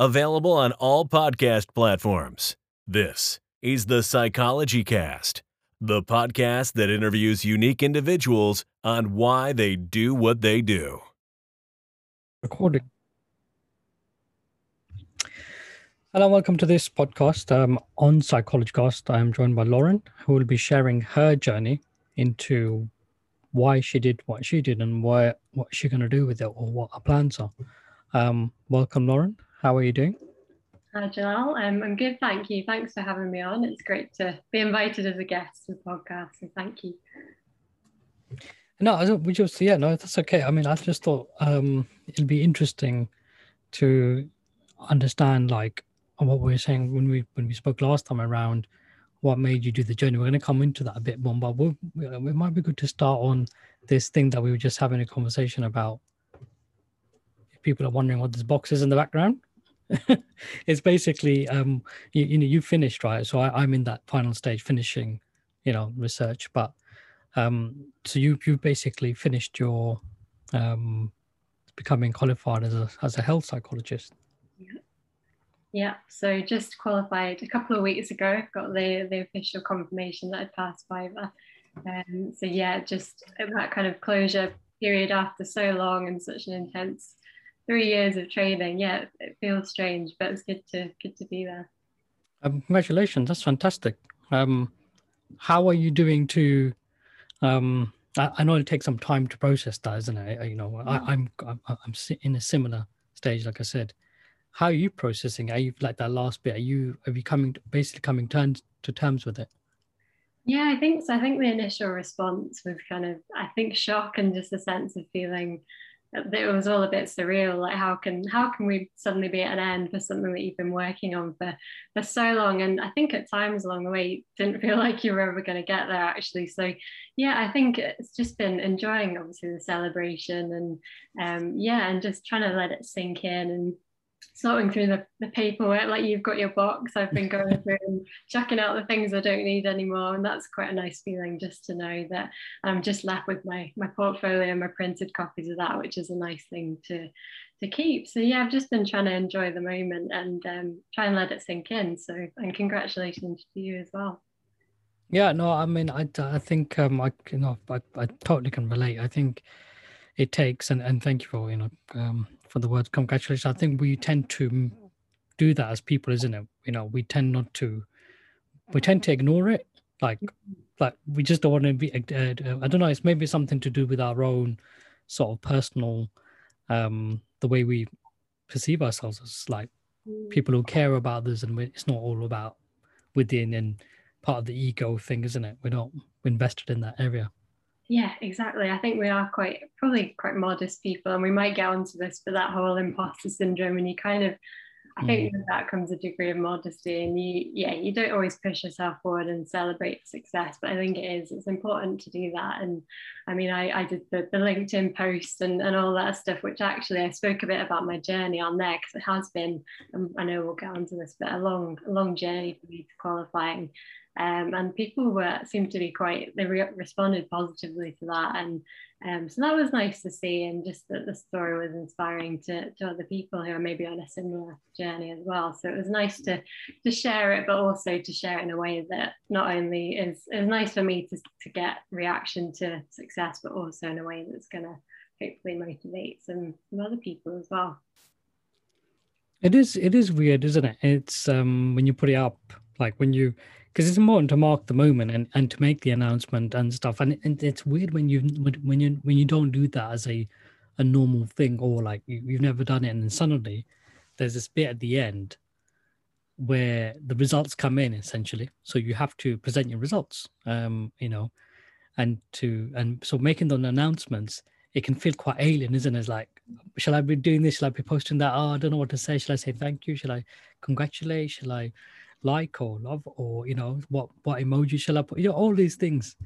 Available on all podcast platforms. This is the Psychology Cast, the podcast that interviews unique individuals on why they do what they do. Recording. Hello and welcome to this podcast. On Psychology Cast, I am joined by Lauren, who will be sharing her journey into why she did what she did and what she's going to do with it, or what her plans are. Welcome, Lauren. How are you doing? Hi, Jolel. I'm good, thank you. Thanks for having me on. It's great to be invited as a guest to the podcast, so thank you. No, that's okay. I mean, I just thought it'd be interesting to understand, like, what we were saying when we spoke last time around what made you do the journey. We're going to come into that a bit more, but it might be good to start on this thing that we were just having a conversation about. If people are wondering what this box is in the background, it's basically, you finished, right? So I'm in that final stage, finishing, research, but so you basically finished your becoming qualified as a health psychologist. Yeah, so just qualified a couple of weeks ago. Got the official confirmation that I'd passed Viva. So yeah, just that kind of closure period after so long and such an intense 3 years of training. Yeah, it feels strange, but it's good to be there. Congratulations, that's fantastic. How are you doing to? I know it takes some time to process that, isn't it? I'm in a similar stage, like I said. How are you processing? Are you like that last bit? Are you coming to terms with it? Yeah, I think so. I think the initial response was kind of, I think, shock and just a sense of feeling that it was all a bit surreal. Like, how can we suddenly be at an end for something that you've been working on for so long? And I think at times along the way, you didn't feel like you were ever going to get there, actually. So yeah, I think it's just been enjoying, obviously, the celebration and and just trying to let it sink in and sorting through the paperwork. Like, you've got your box, I've been going through and chucking out the things I don't need anymore, and that's quite a nice feeling, just to know that I'm just left with my portfolio and my printed copies of that, which is a nice thing to keep. So yeah, I've just been trying to enjoy the moment and try and let it sink in. So, and congratulations to you as well. Yeah, no, I mean, I think I totally can relate. I think it takes, and thank you for for the word congratulations. I think we tend to do that as people, isn't it? We tend to ignore it. Like we just don't want to be, I don't know, it's maybe something to do with our own sort of personal, the way we perceive ourselves as like people who care about this, and it's not all about within and part of the ego thing, isn't it? We're not invested in that area. Yeah, exactly. I think we are probably quite modest people, and we might get onto this, but that whole imposter syndrome, and you kind of, I think with that comes a degree of modesty, and you don't always push yourself forward and celebrate success, but I think it's important to do that. And I mean, I did the LinkedIn post and all that stuff, which actually I spoke a bit about my journey on there, because it has been, I know we'll get onto this, but a long journey for me to qualifying. And people seemed to be responded positively to that, and so that was nice to see, and just that the story was inspiring to other people who are maybe on a similar journey as well. So it was nice to share it, but also to share it in a way that not only is nice for me to get reaction to success, but also in a way that's going to hopefully motivate some other people as well. It is weird, isn't it? It's when you put it up, like when you. Because it's important to mark the moment and to make the announcement and stuff, and it's weird when you don't do that as a normal thing, or like you've never done it, and then suddenly there's this bit at the end where the results come in, essentially. So you have to present your results, and so making those announcements, it can feel quite alien, isn't it? It's like, shall I be doing this? Shall I be posting that? Oh, I don't know what to say. Shall I say thank you? Shall I congratulate? Shall I? Like or love, or what emoji shall I put, all these things.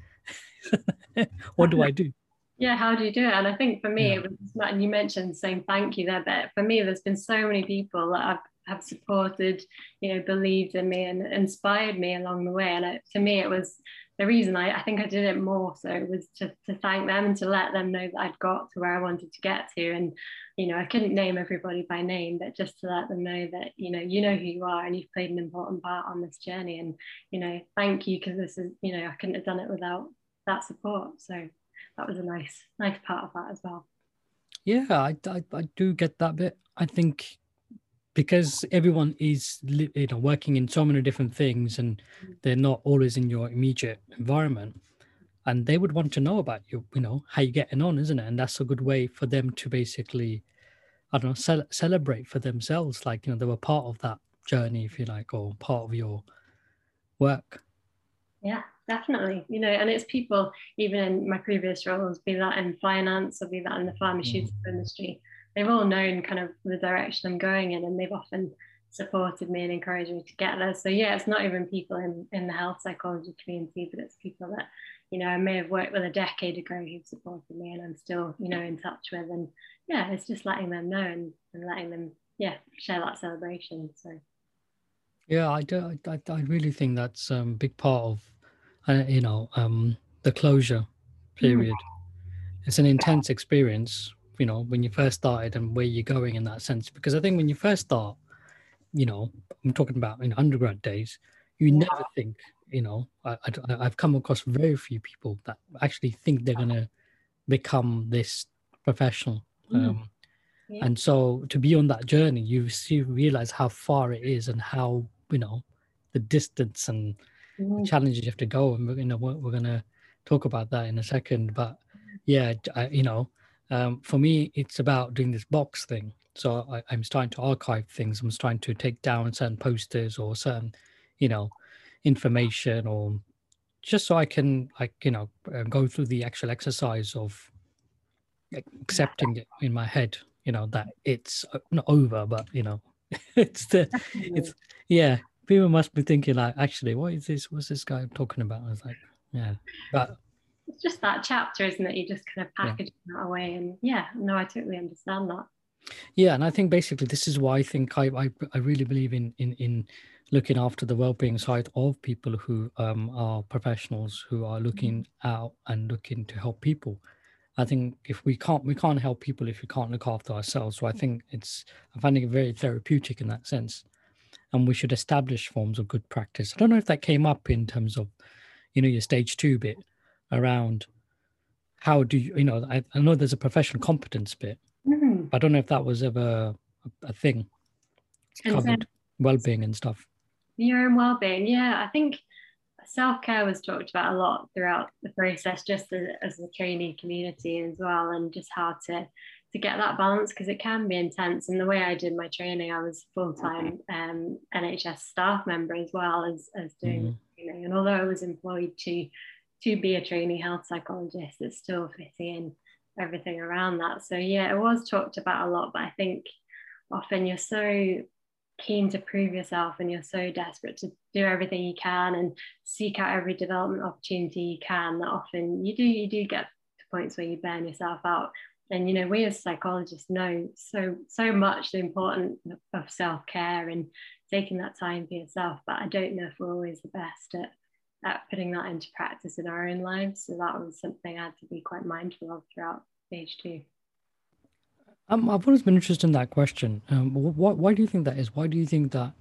What do I do? Yeah, how do you do it? And I think for me, it was, and you mentioned saying thank you there, but for me, there's been so many people that have supported, believed in me and inspired me along the way. And to me, it was the reason I think I did it more so was just to thank them and to let them know that I'd got to where I wanted to get to. And, you know, I couldn't name everybody by name, but just to let them know that, you know who you are and you've played an important part on this journey. And, you know, thank you, because this is, you know, I couldn't have done it without that support. So that was a nice part of that as well. Yeah, I do get that bit. I think because everyone is, you know, working in so many different things and they're not always in your immediate environment, and they would want to know about you, you know, how you're getting on, isn't it? And that's a good way for them to basically, I don't know, celebrate for themselves. Like, you know, they were part of that journey, if you like, or part of your work. Yeah. Definitely, you know, and it's people, even in my previous roles, be that in finance or be that in the pharmaceutical industry, they've all known kind of the direction I'm going in, and they've often supported me and encouraged me to get there. So yeah, it's not even people in the health psychology community, but it's people that, you know, I may have worked with a decade ago who've supported me and I'm still, you know, in touch with. And yeah, it's just letting them know and letting them, yeah, share that celebration. So yeah, I really think that's a big part of you know, the closure period. It's an intense experience, you know, when you first started and where you're going in that sense. Because I think when you first start, you know, I'm talking about in undergrad days, you never think, you know, I've come across very few people that actually think they're going to become this professional. And so to be on that journey, you realize how far it is and how, you know, the distance and the challenges you have to go, and we're going to talk about that in a second. But yeah, for me, it's about doing this box thing. So I'm starting to archive things. I'm starting to take down certain posters or certain, you know, information, or just so I can, go through the actual exercise of accepting it in my head, you know, that it's not over, but, you know, yeah. People must be thinking, like, actually, what is this? What's this guy talking about? I was like, yeah. But it's just that chapter, isn't it? You just kind of package that away. And yeah, no, I totally understand that. Yeah, and I think basically this is why I think I really believe in looking after the well-being side of people who are professionals, who are looking out and looking to help people. I think if we can't help people if we can't look after ourselves. So I think I'm finding it very therapeutic in that sense. And we should establish forms of good practice. I don't know if that came up in terms of, you know, your stage 2 bit around how do you, you know, I know there's a professional competence bit. But I don't know if that was ever a thing. Covered well-being and stuff. Your own well-being, yeah. I think self-care was talked about a lot throughout the process, just as the trainee community as well, and just how to get that balance, because it can be intense. And the way I did my training, I was full-time NHS staff member as well as doing training. And although I was employed to be a trainee health psychologist, it's still fitting in everything around that. So yeah, it was talked about a lot, but I think often you're so keen to prove yourself and you're so desperate to do everything you can and seek out every development opportunity you can, that often you do get to points where you burn yourself out. And, you know, we as psychologists know so much the importance of self-care and taking that time for yourself, but I don't know if we're always the best at putting that into practice in our own lives. So that was something I had to be quite mindful of throughout stage 2. I've always been interested in that question. Why do you think that is? Why do you think that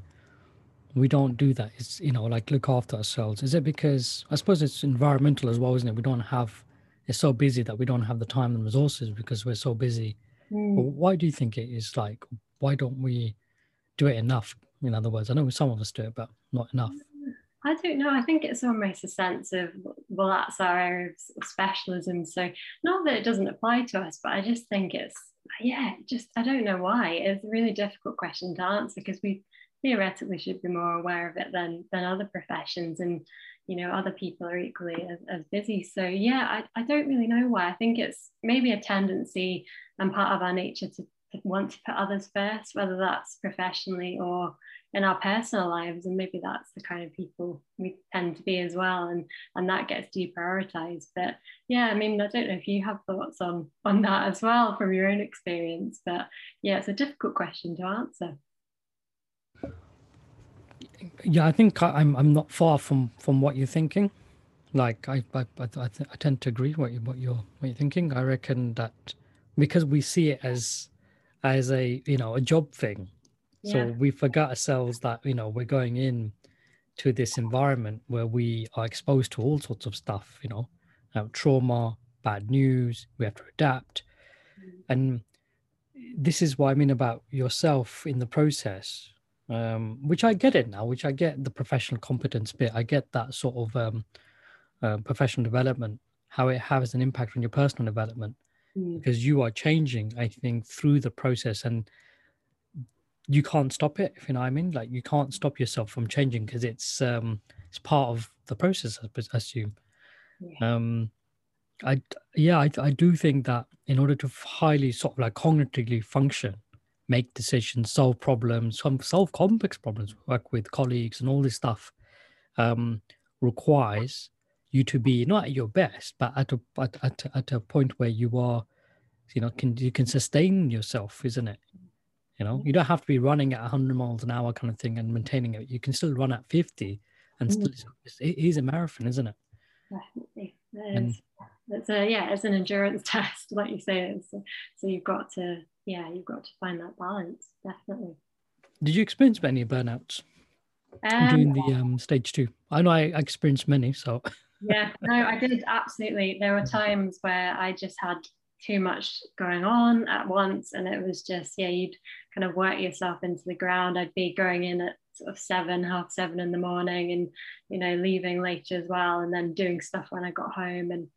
we don't do that? It's, you know, like, look after ourselves. Is it because, I suppose it's environmental as well, isn't it? It's so busy that we don't have the time and resources because we're so busy. But why do you think it is like? Why don't we do it enough? In other words, I know some of us do it, but not enough. I don't know. I think it's almost a sense of, well, that's our area of specialism. So not that it doesn't apply to us, but I just think it's, yeah, just, I don't know why. It's a really difficult question to answer, because we theoretically should be more aware of it than other professions, and, you know, other people are equally as busy. So yeah, I don't really know why. I think it's maybe a tendency and part of our nature to want to put others first, whether that's professionally or in our personal lives, and maybe that's the kind of people we tend to be as well, and that gets deprioritized. But yeah, I mean, I don't know if you have thoughts on that as well from your own experience, but yeah, it's a difficult question to answer. Yeah, I think I'm not far from what you're thinking. Like I tend to agree what you're thinking. I reckon that because we see it as a job thing, so we forget ourselves that we're going in to this environment where we are exposed to all sorts of stuff, trauma, bad news, we have to adapt. And this is what I mean about yourself in the process, which I get it now, which I get the professional competence bit. I get that sort of professional development, how it has an impact on your personal development, because you are changing, I think, through the process, and you can't stop it, if you know what I mean. Like, you can't stop yourself from changing because it's part of the process, I assume. I do think that in order to highly sort of like cognitively function, make decisions, solve problems, solve complex problems, work with colleagues and all this stuff, requires you to be not at your best, but at a point where you are, you can sustain yourself, isn't it? You don't have to be running at 100 miles an hour kind of thing and maintaining it. You can still run at 50, and still, it is a marathon, isn't it? Definitely. It's an endurance test, like you say. So you've got to find that balance, definitely. Did you experience many burnouts during the stage two? I know I experienced many, so. Yeah, no, I did, absolutely. There were times where I just had too much going on at once, and it was just, you'd kind of work yourself into the ground. I'd be going in at sort of 7, half 7 in the morning, and leaving later as well, and then doing stuff when I got home and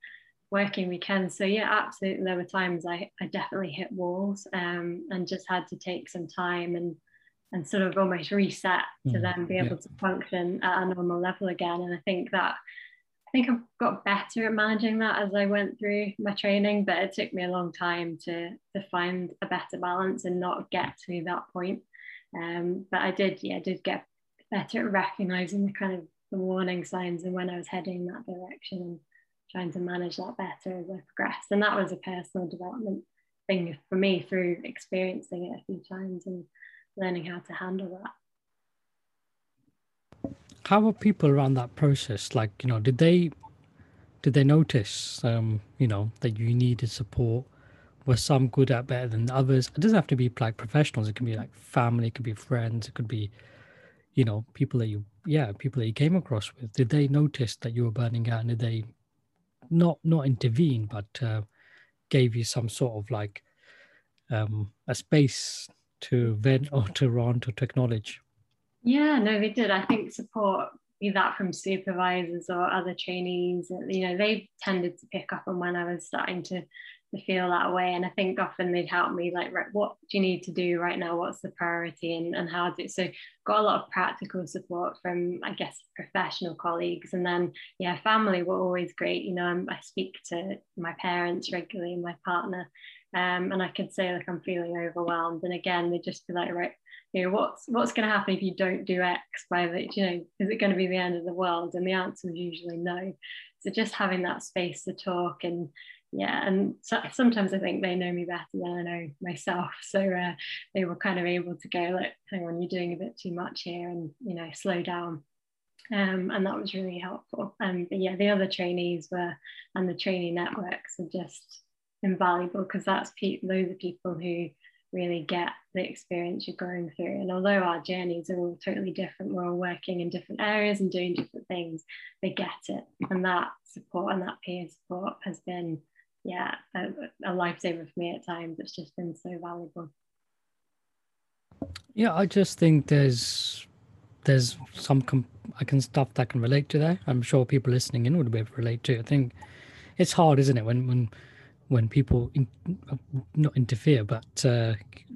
working weekends. So absolutely, there were times I definitely hit walls, and just had to take some time and sort of almost reset to then be able to function at a normal level again. And I think I've got better at managing that as I went through my training, but it took me a long time to find a better balance and not get to that point. But I did get better at recognizing the kind of the warning signs and when I was heading that direction, and trying to manage that better as I progressed. And that was a personal development thing for me, through experiencing it a few times and learning how to handle that. How were people around that process? Like, did they notice, that you needed support? Were some good at better than others? It doesn't have to be like professionals. It can be like family, it could be friends, it could be, people that you came across with. Did they notice that you were burning out, and did they not intervene, but gave you some sort of like a space to vent or to rant or to acknowledge? Yeah, no, they did. I think support, be that from supervisors or other trainees, they tended to pick up on when I was starting to feel that way. And I think often they'd help me, like, right, what do you need to do right now? What's the priority, and how do it? So got a lot of practical support from, I guess, professional colleagues. And then, family were always great. I speak to my parents regularly, my partner, and I could say, like, I'm feeling overwhelmed. And again, they'd just be like, right, what's going to happen if you don't do X by the, is it going to be the end of the world? And the answer is usually no. So just having that space to talk, and so sometimes I think they know me better than I know myself. So they were kind of able to go, like, hang on, you're doing a bit too much here, and slow down. And that was really helpful. But the other trainees and the trainee networks are just invaluable, because those are people who really get the experience you're going through. And although our journeys are all totally different, we're all working in different areas and doing different things, they get it. And that support and that peer support has been a lifesaver for me at times. It's just been so valuable. I just think there's some stuff that I can relate to there. I'm sure people listening in would be able to relate to. I think it's hard, isn't it, when people not interfere, but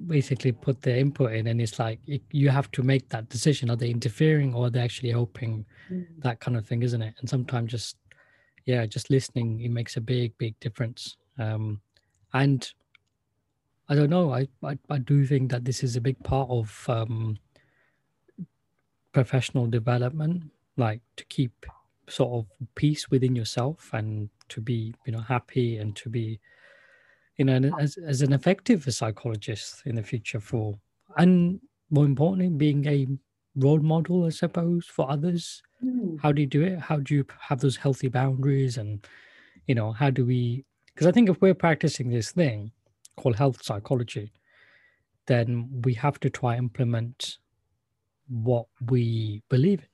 basically put their input in, and it's like you have to make that decision. Are they interfering, or are they actually helping? That kind of thing, isn't it? And sometimes just listening, it makes a big difference. And I don't know, I do think that this is a big part of professional development, like to keep sort of peace within yourself, and to be happy, and to be as an effective psychologist in the future, and more importantly, being a role model, I suppose, for others? How do you do it? How do you have those healthy boundaries? And, you know, how do we, because I think if we're practicing this thing called health psychology, then we have to try and implement what we believe in.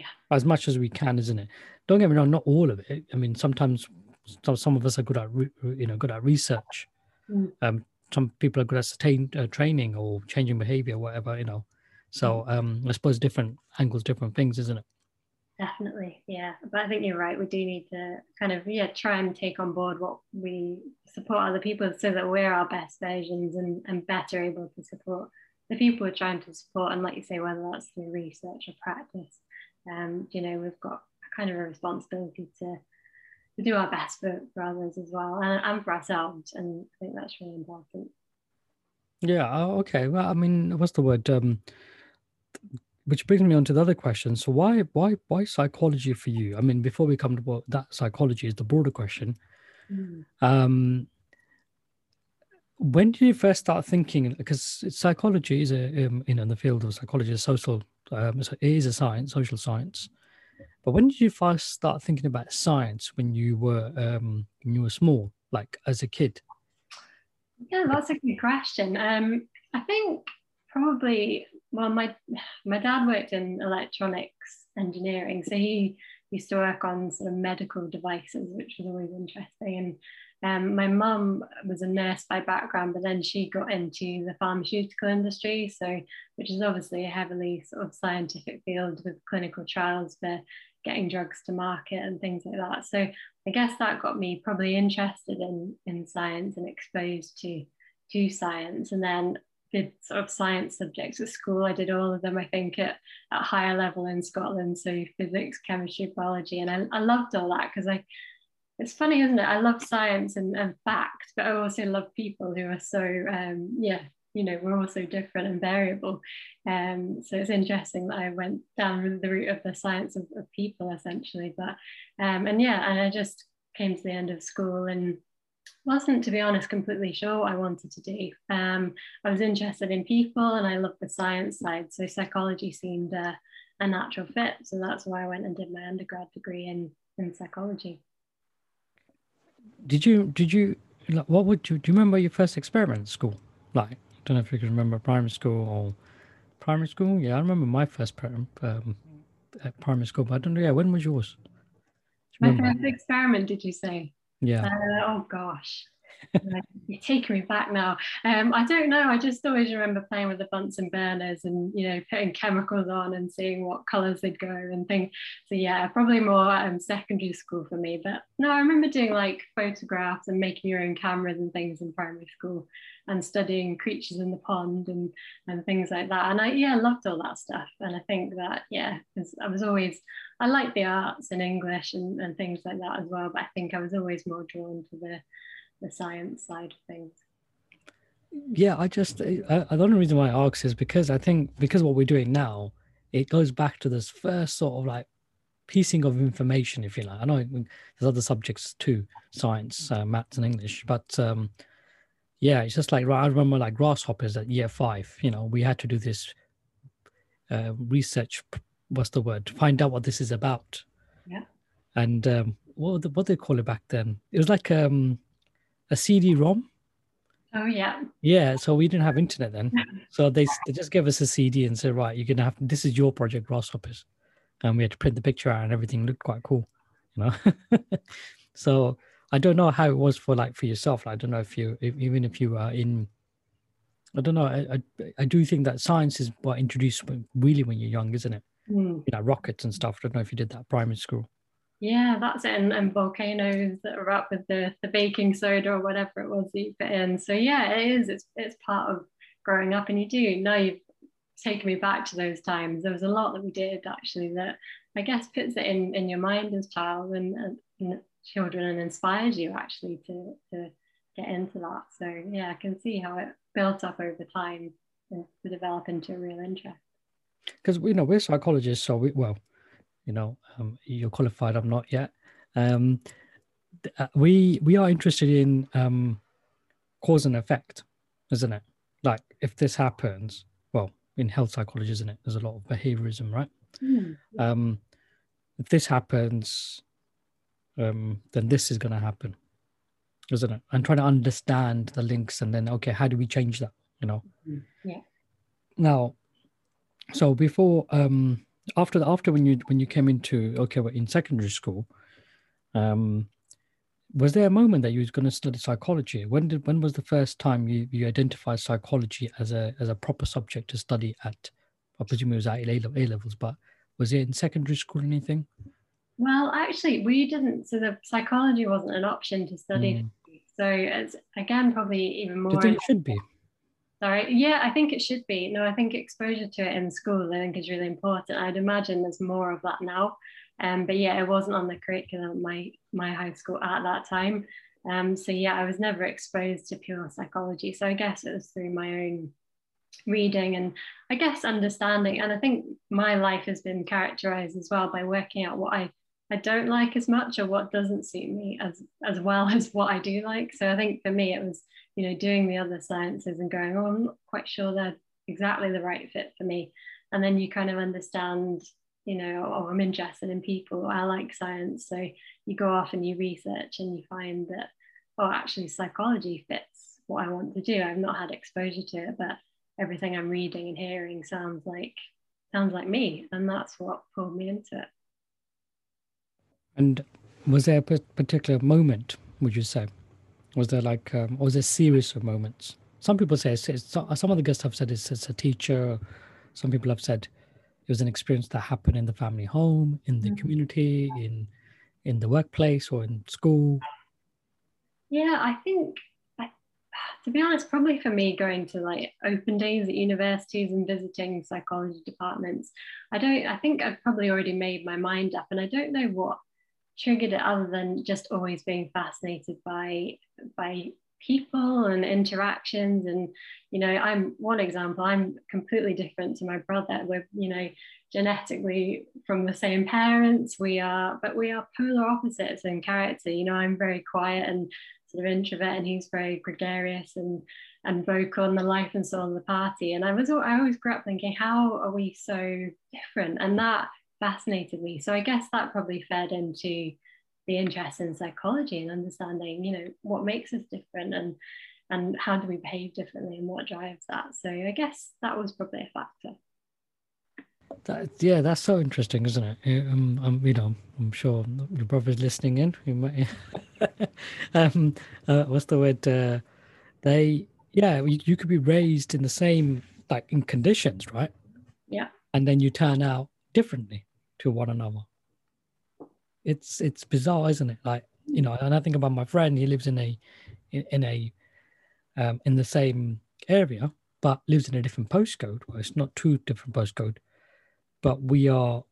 Yeah. As much as we can, isn't it? Don't get me wrong, not all of it. I mean, sometimes some of us are good at, good at research. Some people are good at training or changing behavior, whatever, you know. So I suppose different angles, different things, isn't it? Definitely, yeah. But I think you're right. We do need to kind of, try and take on board what we support other people so that we're our best versions and better able to support the people we're trying to support. And like you say, whether that's through research or practice, we've got kind of a responsibility to do our best for others as well and for ourselves. And I think that's really important. Yeah, okay. Well, I mean, what's the word? Which brings me on to the other question. So why psychology for you? I mean, before we come to what that psychology is, the broader question. When did you first start thinking? Because psychology is in the field of psychology, it is a science, social science. But when did you first start thinking about science when you were small, like as a kid? Yeah, that's a good question. I think probably, well, my dad worked in electronics engineering, so he used to work on sort of medical devices, which was always interesting. And my mum was a nurse by background, but then she got into the pharmaceutical industry, so which is obviously a heavily sort of scientific field with clinical trials for getting drugs to market and things like that. So I guess that got me probably interested in science and exposed to science, and then did sort of science subjects at school. I did all of them, I think, at higher level in Scotland, so physics, chemistry, biology, and I loved all that because it's funny, isn't it? I love science and facts, but I also love people who are so, we're all so different and variable. So it's interesting that I went down the route of the science of people, essentially. But, and I just came to the end of school and wasn't, to be honest, completely sure what I wanted to do. I was interested in people and I loved the science side. So psychology seemed a natural fit. So that's why I went and did my undergrad degree in psychology. Do you remember your first experiment at school? Like, I don't know if you can remember primary school. Yeah, I remember my first at primary school, but I don't know. Yeah, when was yours? My first experiment, did you say? Yeah. Oh gosh, you're taking me back now. I don't know. I just always remember playing with the Bunsen burners and putting chemicals on and seeing what colours they'd go and things. So yeah, probably more secondary school for me. But no, I remember doing like photographs and making your own cameras and things in primary school and studying creatures in the pond and things like that. And I loved all that stuff. And I think that I liked the arts and English and things like that as well, but I think I was always more drawn to the science side of things. Yeah, the only reason why I ask is because what we're doing now, it goes back to this first sort of like piecing of information, if you like. I know there's other subjects too, science, maths and English, but it's just like, I remember like grasshoppers at year 5, we had to do this research, to find out what this is about. Yeah. And what they call it back then? It was like a CD-ROM. Oh, yeah. Yeah, so we didn't have internet then. So they just gave us a CD and said, right, you're going to have, this is your project, Grasshoppers. And we had to print the picture out and everything looked quite cool, So I don't know how it was for yourself. I don't know if you are in, I don't know. I do think that science is what introduced really when you're young, isn't it? Rockets and stuff. I don't know if you did that primary school. Yeah, that's it. And volcanoes that are up with the baking soda or whatever it was that you put in. So yeah, it is. It's part of growing up. And you've taken me back to those times. There was a lot that we did actually that I guess puts it in your mind as child and children and inspires you actually to get into that. So yeah, I can see how it built up over time to develop into a real interest. Because we're psychologists, so you're qualified. I'm not yet. We are interested in cause and effect, isn't it? Like if this happens, well, in health psychology, isn't it? There's a lot of behaviorism, right? Mm-hmm. If this happens, then this is going to happen, isn't it? And trying to understand the links, and then, okay, how do we change that, you know? Mm-hmm. Yeah. Now, so before, after when you came into, okay, well, in secondary school, was there a moment that you was going to study psychology? When was the first time you identified psychology as a proper subject to study at? I presume it was at A levels, but was it in secondary school or anything? Well, actually, we didn't. So the psychology wasn't an option to study. Mm. So it's again probably even more. Do you think it should be? Sorry, yeah, I think it should be. No, I think exposure to it in school, I think, is really important. I'd imagine there's more of that now. But yeah, it wasn't on the curriculum at my high school at that time. So yeah, I was never exposed to pure psychology. So I guess it was through my own reading and I guess understanding. And I think my life has been characterized as well by working out what I don't like as much, or what doesn't suit me as well as what I do like. So I think for me, it was, you know, doing the other sciences and going, oh, I'm not quite sure they're exactly the right fit for me. And then you kind of understand, you know, oh, I'm interested in people, I like science. So you go off and you research and you find that, oh, actually psychology fits what I want to do. I've not had exposure to it, but everything I'm reading and hearing sounds like me. And that's what pulled me into it. And was there a particular moment, would you say? Was there like, or was there a series of moments? Some people say, some of the guests have said it's a teacher. Some people have said, it was an experience that happened in the family home, in the community, in the workplace or in school. Yeah, I think, to be honest, probably for me, going to like open days at universities and visiting psychology departments, I think I've probably already made my mind up, and I don't know what triggered it other than just always being fascinated by people and interactions. And, you know, I'm completely different to my brother. We're, you know, genetically from the same parents, but we are polar opposites in character. You know, I'm very quiet and sort of introvert, and he's very gregarious and vocal and the life and soul of the party. And I always grew up thinking, how are we so different? And that fascinated me. So I guess that probably fed into the interest in psychology and understanding, you know, what makes us different and how do we behave differently and what drives that. So I guess that was probably a factor. That's so interesting, isn't it? You know, I'm sure your brother's listening in. You might, what's the word? You could be raised in the same in conditions, right? Yeah. And then you turn out differently to one another. It's bizarre, isn't it? Like, you know, and I think about my friend. He lives in the same area, but lives in a different postcode. Well, it's not two different postcodes, but we are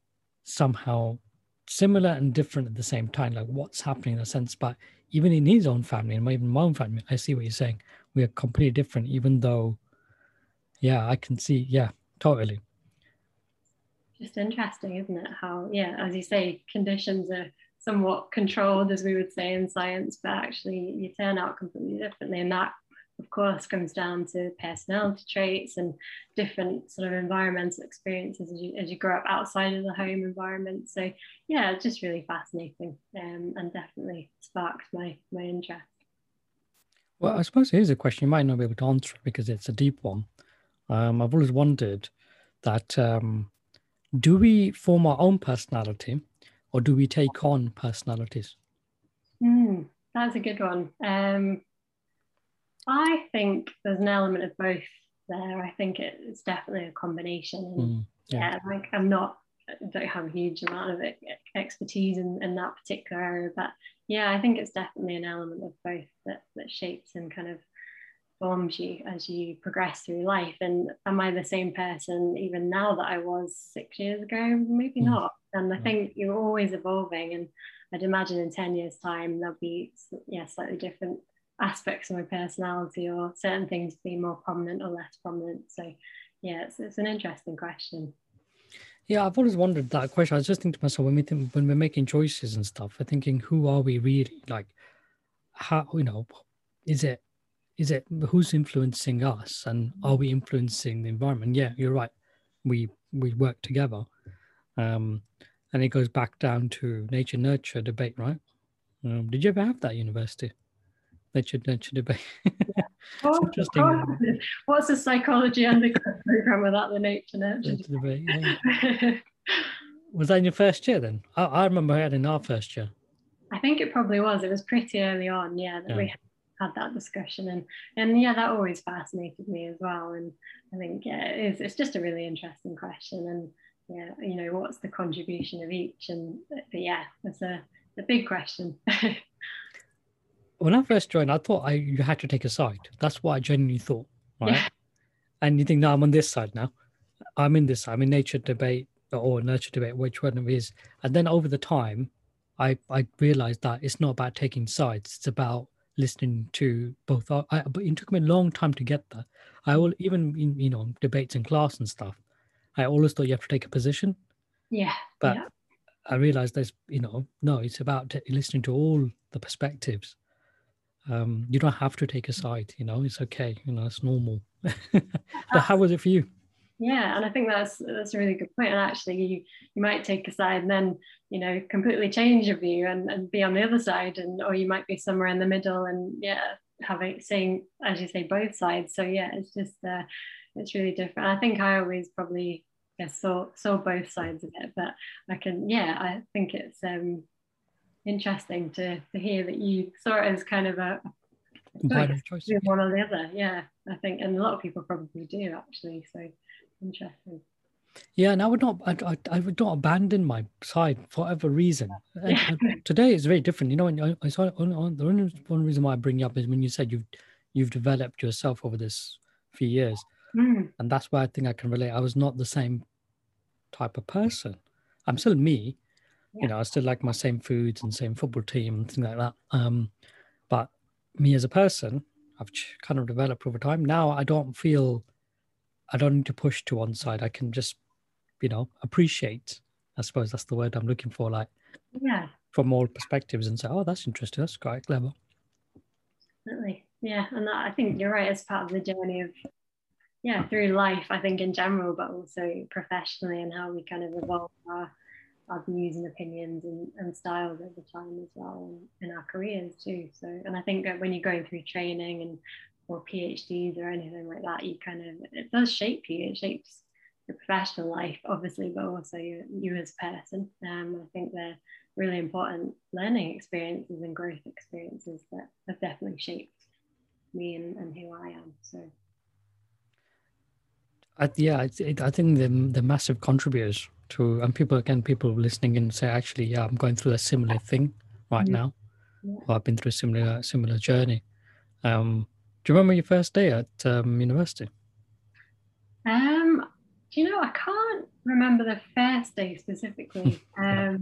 somehow similar and different at the same time. Like, what's happening in a sense? But even in his own family, and even my own family, I see what you're saying. We are completely different, even though, yeah, I can see, yeah, totally. Just interesting, isn't it? How, yeah, as you say, conditions are somewhat controlled, as we would say in science, but actually you turn out completely differently. And that, of course, comes down to personality traits and different sort of environmental experiences as you grow up outside of the home environment. So, yeah, it's just really fascinating, and definitely sparked my interest. Well, I suppose here's a question you might not be able to answer because it's a deep one. I've always wondered that... do we form our own personality, or do we take on personalities? That's a good one. I think there's an element of both there. I think it's definitely a combination. I don't have a huge amount of expertise in that particular area, but yeah, I think it's definitely an element of both that shapes and kind of forms you as you progress through life. And am I the same person even now that I was 6 years ago? Maybe not. And I think you're always evolving, and I'd imagine in 10 years time there'll be slightly different aspects of my personality, or certain things be more prominent or less prominent. So yeah, it's an interesting question. Yeah, I've always wondered that question. I was just thinking to myself, when we're making choices and stuff, I'm thinking, who are we really? Like, how, you know, is it is it who's influencing us, and are we influencing the environment? Yeah, you're right. We work together, and it goes back down to nature nurture debate, right? Did you ever have that at university? Nature nurture debate. Yeah. Interesting. What's the psychology undergrad program without the nature nurture debate? Yeah. Was that in your first year then? I remember I had in our first year. I think it probably was. It was pretty early on, yeah, that we had that discussion. And yeah, that always fascinated me as well. And I think, yeah, it's just a really interesting question. And, yeah, you know, what's the contribution of each? And, but yeah, it's a big question. When I first joined, I thought you had to take a side. That's what I genuinely thought, right? Yeah. And you think, no, I'm on this side now. I'm in nature debate or nurture debate, which one it is. And then over the time, I realized that it's not about taking sides. It's about listening to both. But it took me a long time to get that. Even in debates in class and stuff, I always thought you have to take a position. Yeah. But I realized there's, no, it's about listening to all the perspectives. You don't have to take a side, it's okay. It's normal. But how was it for you? Yeah, and I think that's a really good point. And actually, you might take a side and then completely change your view and be on the other side, or you might be somewhere in the middle and saying, as you say, both sides. So yeah, it's just it's really different. I think I always probably saw both sides of it, but I think it's interesting to hear that you saw it as kind of a combined choice, one or the other. Yeah, I think, and a lot of people probably do actually. So. Interesting. Yeah, and I would not abandon my side for whatever reason. Today is very different, and I saw the only one reason why I bring you up is when you said you've developed yourself over this few years. Mm. And that's why I think I can relate. I was not the same type of person. I'm still me, I still like my same foods and same football team and things like that, but me as a person, I've kind of developed over time. Now I don't need to push to one side. I can just, appreciate, I suppose that's the word I'm looking for, from all perspectives and say, oh, that's interesting. That's quite clever. Definitely. Yeah. And I think you're right. It's part of the journey of, through life, I think in general, but also professionally, and how we kind of evolve our views and opinions and styles over time as well, and in our careers too. So, and I think that when you're going through training or PhDs or anything like that, it does shape you. It shapes your professional life, obviously, but also you as a person. I think they're really important learning experiences and growth experiences that have definitely shaped me and who I am. So, I think the massive contributors to, and people listening in say, actually, yeah, I'm going through a similar thing right now. Yeah. Or I've been through a similar journey. Do you remember your first day at university? I can't remember the first day specifically. I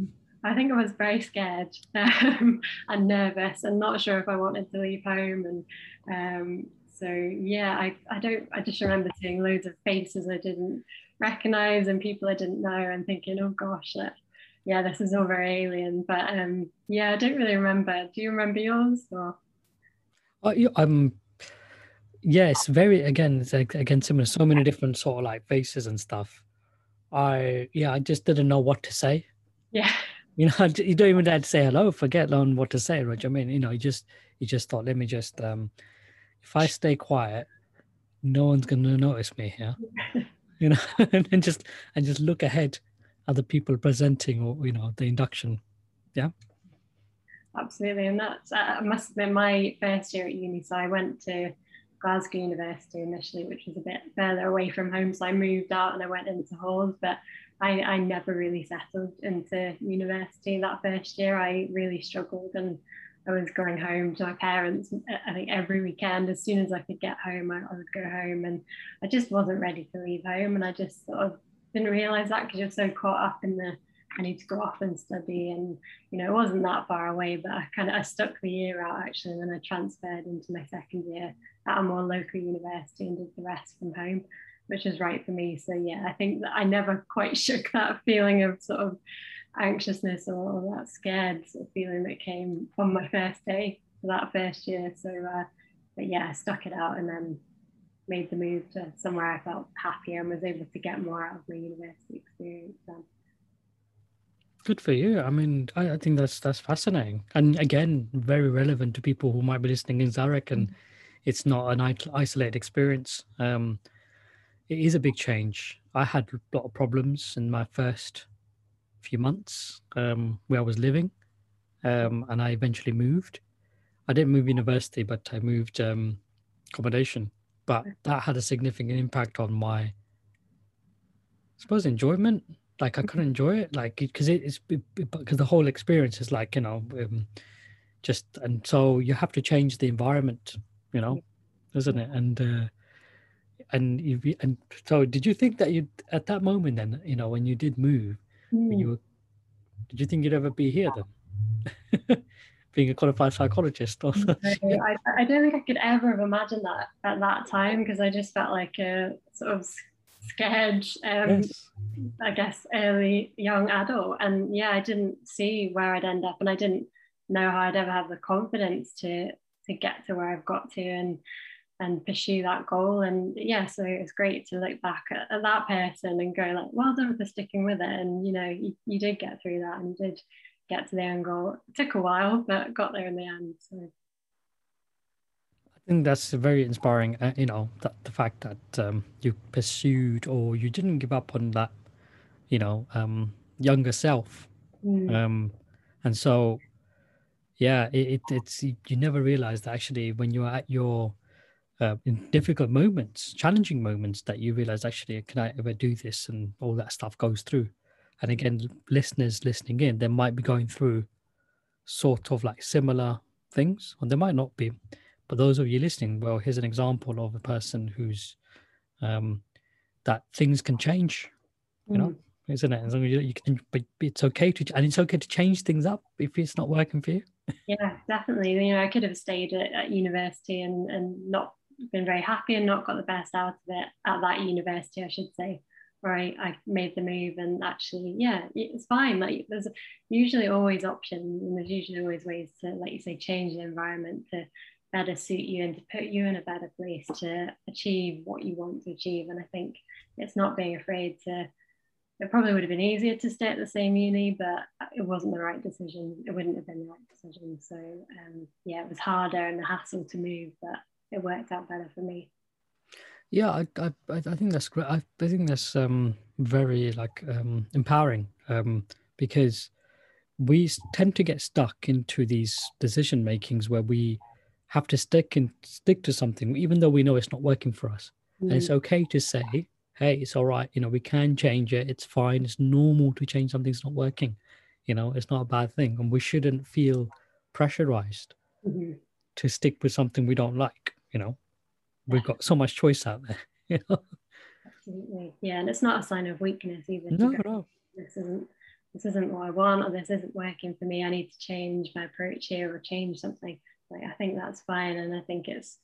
think I was very scared and nervous and not sure if I wanted to leave home. And I just remember seeing loads of faces I didn't recognise and people I didn't know, and thinking, oh gosh, this is all very alien. But I don't really remember. Do you remember yours? Or? Yes, it's similar. So many different sort of faces and stuff. I just didn't know what to say. Yeah. You don't even dare to say hello, forget learn what to say, Roger. I mean, you just thought, let me just, if I stay quiet, no one's going to notice me here, and just look ahead at the people presenting or, the induction. Yeah. Absolutely. And that's, must have been my first year at uni. So I went to Glasgow University initially, which was a bit further away from home, so I moved out and I went into halls, but I never really settled into university that first year. I really struggled, and I was going home to my parents, I think, every weekend. As soon as I could get home, I would go home, and I just wasn't ready to leave home, and I just sort of didn't realise that, because you're so caught up in the I need to go off and study, and it wasn't that far away, but I stuck the year out actually, and then I transferred into my second year at a more local university and did the rest from home, which was right for me. So I think that I never quite shook that feeling of sort of anxiousness or that scared sort of feeling that came on my first day for that first year. So But yeah, I stuck it out and then made the move to somewhere I felt happier and was able to get more out of my university experience then. Good for you. I mean, I think that's fascinating. And again, very relevant to people who might be listening in Zagreb, and it's not an isolated experience. It is a big change. I had a lot of problems in my first few months where I was living, and I eventually moved. I didn't move university, but I moved accommodation. But that had a significant impact on my, I suppose, enjoyment. Like I couldn't enjoy it, like because it's because the whole experience is like, you know, just, and so you have to change the environment, you know, isn't it? And so did you think that you at that moment then, you know, when you did move, when you were, did you think you'd ever be here then? Being a qualified psychologist? Or I don't think I could ever have imagined that at that time, because I just felt like a sort of scared, I guess, early young adult. And yeah, I didn't see where I'd end up, and I didn't know how I'd ever have the confidence to get to where I've got to and pursue that goal. And yeah, so it's great to look back at that person and go like, well done for sticking with it. And you know, you did get through that and you did get to the end goal. It took a while, but got there in the end. So I think that's very inspiring, you know, that the fact that you pursued, or you didn't give up on that, you know, younger self. And so, yeah, it's you never realize that actually when you're at your in difficult moments, challenging moments, that you realize actually, can I ever do this? And all that stuff goes through. And again, listeners listening in, they might be going through sort of like similar things, or they might not be. But those of you listening, well, here's an example of a person who's that things can change, you know, isn't it? As long as you can, but it's okay to, and it's okay to change things up if it's not working for you. Yeah, definitely. You know, I could have stayed at university and not been very happy and not got the best out of it at that university, I should say. Where I made the move, and actually, yeah, it's fine. Like there's usually always options, and there's usually always ways to, like you say, change the environment to better suit you and to put you in a better place to achieve what you want to achieve. And I think it's not being afraid to, it probably would have been easier to stay at the same uni, but it wasn't the right decision. It wouldn't have been the right decision. So yeah, it was harder and a hassle to move, but it worked out better for me. Yeah, I think that's great. I think that's very like empowering, because we tend to get stuck into these decision makings where we have to stick to something, even though we know it's not working for us. And it's okay to say, hey, it's all right, you know, we can change it, it's fine, it's normal to change something's not working, you know, it's not a bad thing. And we shouldn't feel pressurized to stick with something we don't like, you know. We've got so much choice out there, you know? Absolutely. Yeah, and it's not a sign of weakness either. No, no. This isn't what I want, or this isn't working for me, I need to change my approach here or change something. Like, I think that's fine, and I think it's,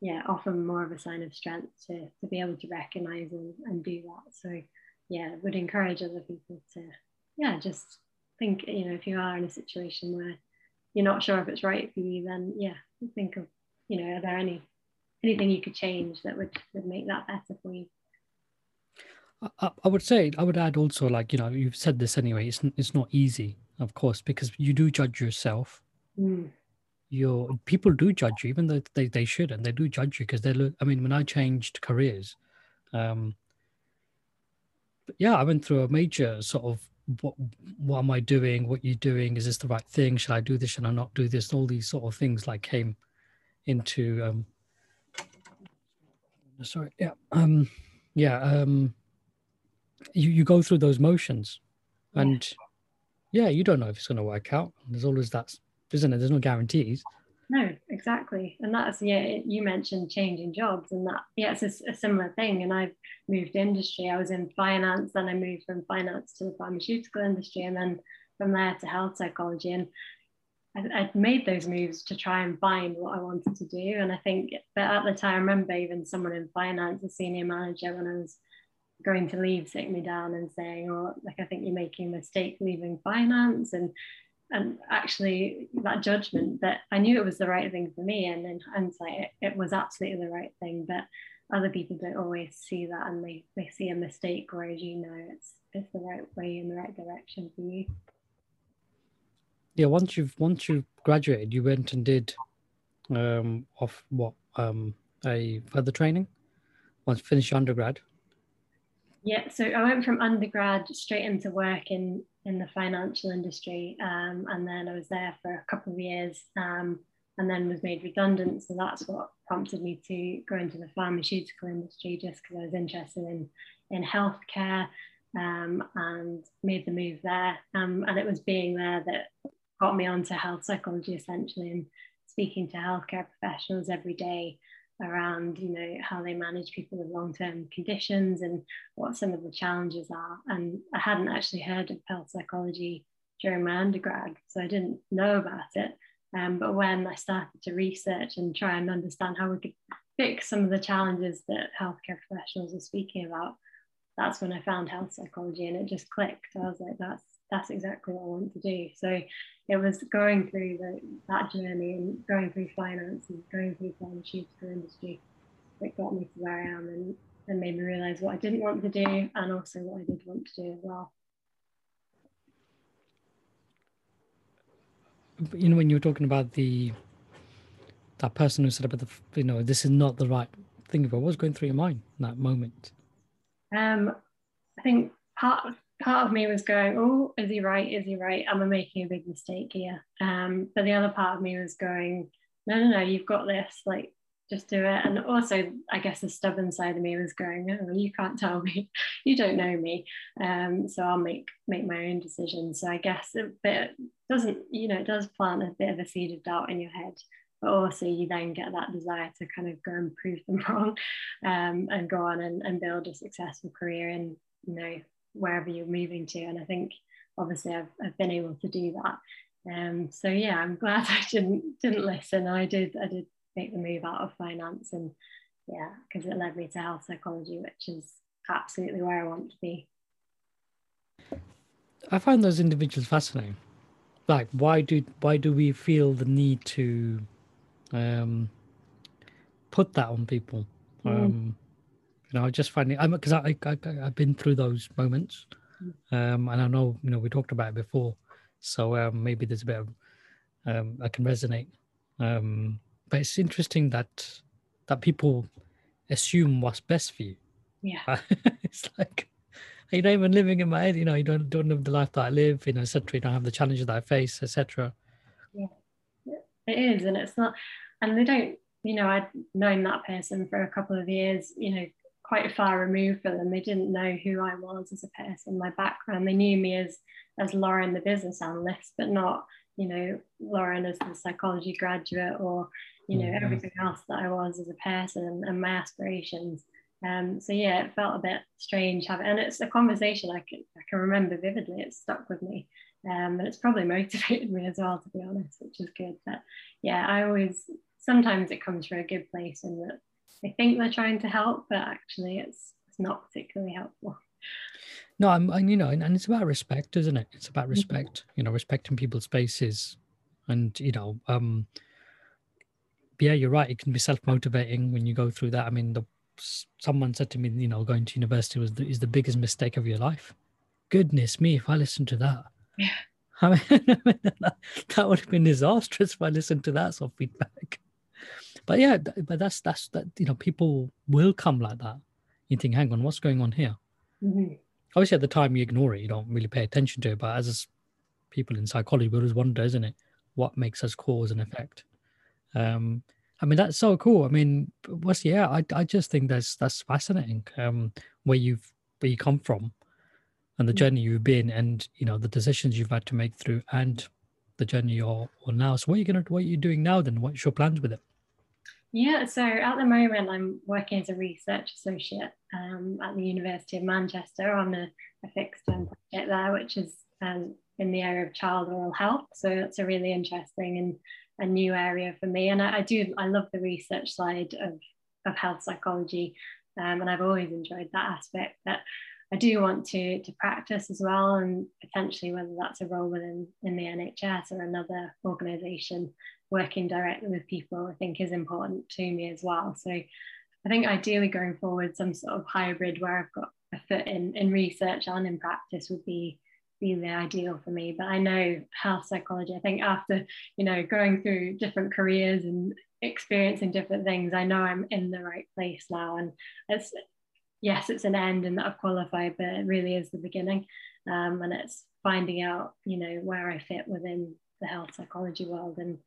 yeah, often more of a sign of strength to be able to recognize and do that. So yeah, would encourage other people to, yeah, just think, you know, if you are in a situation where you're not sure if it's right for you, then yeah, think of, you know, are there anything you could change that would make that better for you? I would say, I would add also, like, you know, you've said this anyway, it's not easy, of course, because you do judge yourself. People do judge you, even though they shouldn't. They do judge you because they look, I mean, when I changed careers, yeah, I went through a major sort of, what am I doing? What are you doing? Is this the right thing? Should I do this? Should I not do this? All these sort of things like came into, sorry. Yeah. Yeah. You go through those motions, and yeah, you don't know if it's going to work out. There's always that, isn't it? There's no guarantees. No, exactly. And that's, yeah, you mentioned changing jobs, and that, yeah, it's a similar thing. And I've moved industry. I was in finance, then I moved from finance to the pharmaceutical industry, and then from there to health psychology. And I'd made those moves to try and find what I wanted to do. And I think, but at the time, I remember even someone in finance, a senior manager, when I was going to leave, sitting me down and saying, oh, like, I think you're making a mistake leaving finance. And and actually that judgment that I knew it was the right thing for me, and then hindsight it was absolutely the right thing, but other people don't always see that, and they see a mistake, whereas it's the right way in the right direction for you. Yeah, once you graduated, you went and did a further training once you finished your undergrad. Yeah, so I went from undergrad straight into work in the financial industry, and then I was there for a couple of years, and then was made redundant. So that's what prompted me to go into the pharmaceutical industry, just because I was interested in healthcare, and made the move there. And it was being there that got me onto health psychology, essentially, and speaking to healthcare professionals every day around, you know, how they manage people with long-term conditions and what some of the challenges are. And I hadn't actually heard of health psychology during my undergrad, so I didn't know about it. But when I started to research and try and understand how we could fix some of the challenges that healthcare professionals are speaking about, that's when I found health psychology, and it just clicked. I was like, that's exactly what I want to do. So it was going through that journey and going through finance and going through pharmaceutical industry that got me to where I am, and made me realise what I didn't want to do, and also what I did want to do as well. You know, when you were talking about that person who said about the, you know, this is not the right thing, what was going through your mind in that moment? I think part of me was going, oh, is he right, am I making a big mistake here? But the other part of me was going, no, you've got this, like, just do it. And also I guess the stubborn side of me was going, oh, you can't tell me, you don't know me, so I'll make my own decision. So I guess it does plant a bit of a seed of doubt in your head, but also you then get that desire to kind of go and prove them wrong, and go on and build a successful career in, you know, wherever you're moving to. And I think obviously I've been able to do that. So yeah, I'm glad I didn't listen. I did make the move out of finance, and yeah, because it led me to health psychology, which is absolutely where I want to be. I find those individuals fascinating. Like, why do we feel the need to put that on people? You know, I just find it, because I've been through those moments, and I know, you know, we talked about it before, so maybe there's a bit of I can resonate. But it's interesting that people assume what's best for you. Yeah, it's like, you're not even living in my head. You know, you don't live the life that I live. You know, etc. You don't have the challenges that I face, etc. Yeah, it is, and it's not. And they don't. You know, I'd known that person for a couple of years. You know, quite far removed from them. They didn't know who I was as a person, my background. They knew me as Lauren, the business analyst, but not, you know, Lauren as the psychology graduate, or, you know, everything else that I was as a person and my aspirations. So yeah, it felt a bit strange and it's a conversation I can remember vividly. It stuck with me, and it's probably motivated me as well, to be honest, which is good. But yeah, sometimes it comes from a good place, and that they think they're trying to help, but actually it's not particularly helpful. No, you know, and it's about respect, isn't it? It's about respect, you know, respecting people's spaces, and, you know, yeah, you're right. It can be self-motivating when you go through that. I mean, someone said to me, you know, going to university is the biggest mistake of your life. Goodness me, if I listened to that, yeah. I mean, that would have been disastrous if I listened to that sort of feedback. But yeah, but that's you know, people will come like that. You think, hang on, what's going on here? Mm-hmm. Obviously, at the time you ignore it, you don't really pay attention to it. But as people in psychology, we always wonder, isn't it, what makes us cause and effect? I mean, that's so cool. I mean, I just think that's fascinating. Where you come from, and the journey you've been, and, you know, the decisions you've had to make through, and the journey you're on now. So what are you doing now then? What's your plans with it? Yeah, so at the moment I'm working as a research associate at the University of Manchester on a fixed-term project there, which is in the area of child oral health. So that's a really interesting and a new area for me. And I love the research side of health psychology, and I've always enjoyed that aspect. But I do want to practice as well, and potentially whether that's a role within in the NHS or another organisation, working directly with people, I think is important to me as well. So I think ideally going forward, some sort of hybrid where I've got a foot in research and in practice would be the ideal for me. But I know health psychology, I think after, you know, going through different careers and experiencing different things, I know I'm in the right place now. And it's, yes, it's an end and that I've qualified, but it really is the beginning. And it's finding out, you know, where I fit within the health psychology world and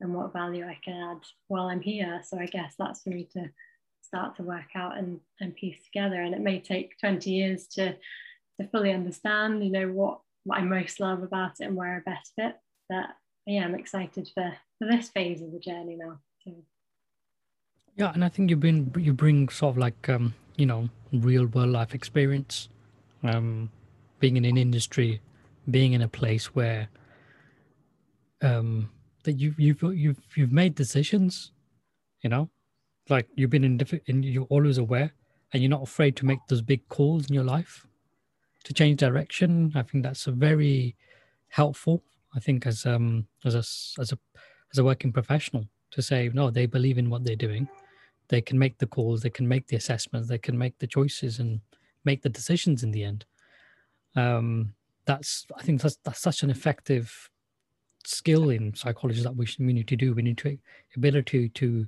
what value I can add while I'm here. So I guess that's for me to start to work out and piece together. And it may take 20 years to fully understand, you know, what I most love about it and where I best fit. But yeah, I'm excited for this phase of the journey now too. Yeah, and I think you bring sort of like you know, real world life experience, being in an industry, being in a place where that you've made decisions, you know, like you've been in different, and you're always aware, and you're not afraid to make those big calls in your life, to change direction. I think that's a very helpful, I think, as a working professional, to say, no, they believe in what they're doing. They can make the calls, they can make the assessments, they can make the choices and make the decisions in the end. I think that's such an effective skill in psychology that we need to do. We need to ability to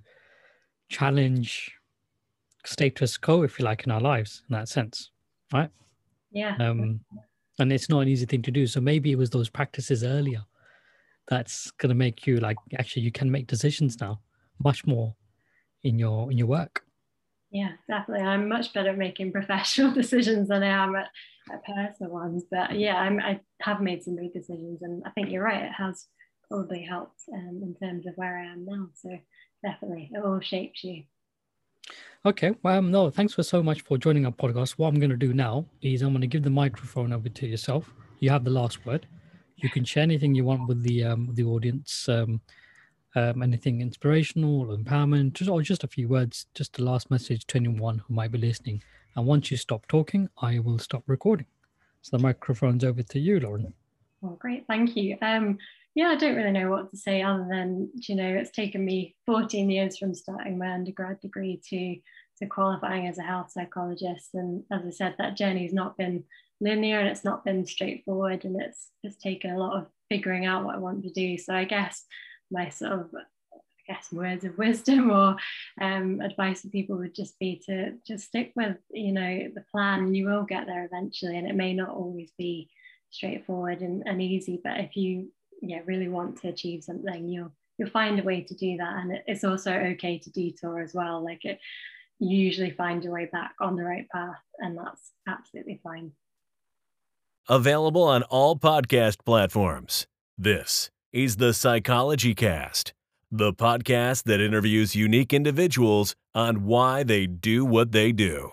challenge status quo, if you like, in our lives in that sense, right? Yeah. And it's not an easy thing to do. So maybe it was those practices earlier that's going to make you like, actually, you can make decisions now much more in your work. Yeah, definitely. I'm much better at making professional decisions than I am at personal ones. But yeah, I have made some big decisions, and I think you're right. It has probably helped in terms of where I am now. So definitely, it all shapes you. Okay, well, no, thanks so much for joining our podcast. What I'm going to do now is I'm going to give the microphone over to yourself. You have the last word. You can share anything you want with the audience, anything inspirational or empowerment, just a few words, just the last message to anyone who might be listening. And once you stop talking, I will stop recording. So the microphone's over to you, Lauren. Well, great, thank you. Yeah, I don't really know what to say other than, you know, it's taken me 14 years from starting my undergrad degree to qualifying as a health psychologist. And as I said, that journey has not been linear and it's not been straightforward, and it's taken a lot of figuring out what I want to do. So I guess my sort of, words of wisdom or advice to people would just be to just stick with, you know, the plan. You will get there eventually, and it may not always be straightforward and easy, but if you really want to achieve something, you'll find a way to do that. And it's also okay to detour as well. Like, you usually find your way back on the right path, and that's absolutely fine. Available on all podcast platforms. This is the Psychology Cast, the podcast that interviews unique individuals on why they do what they do.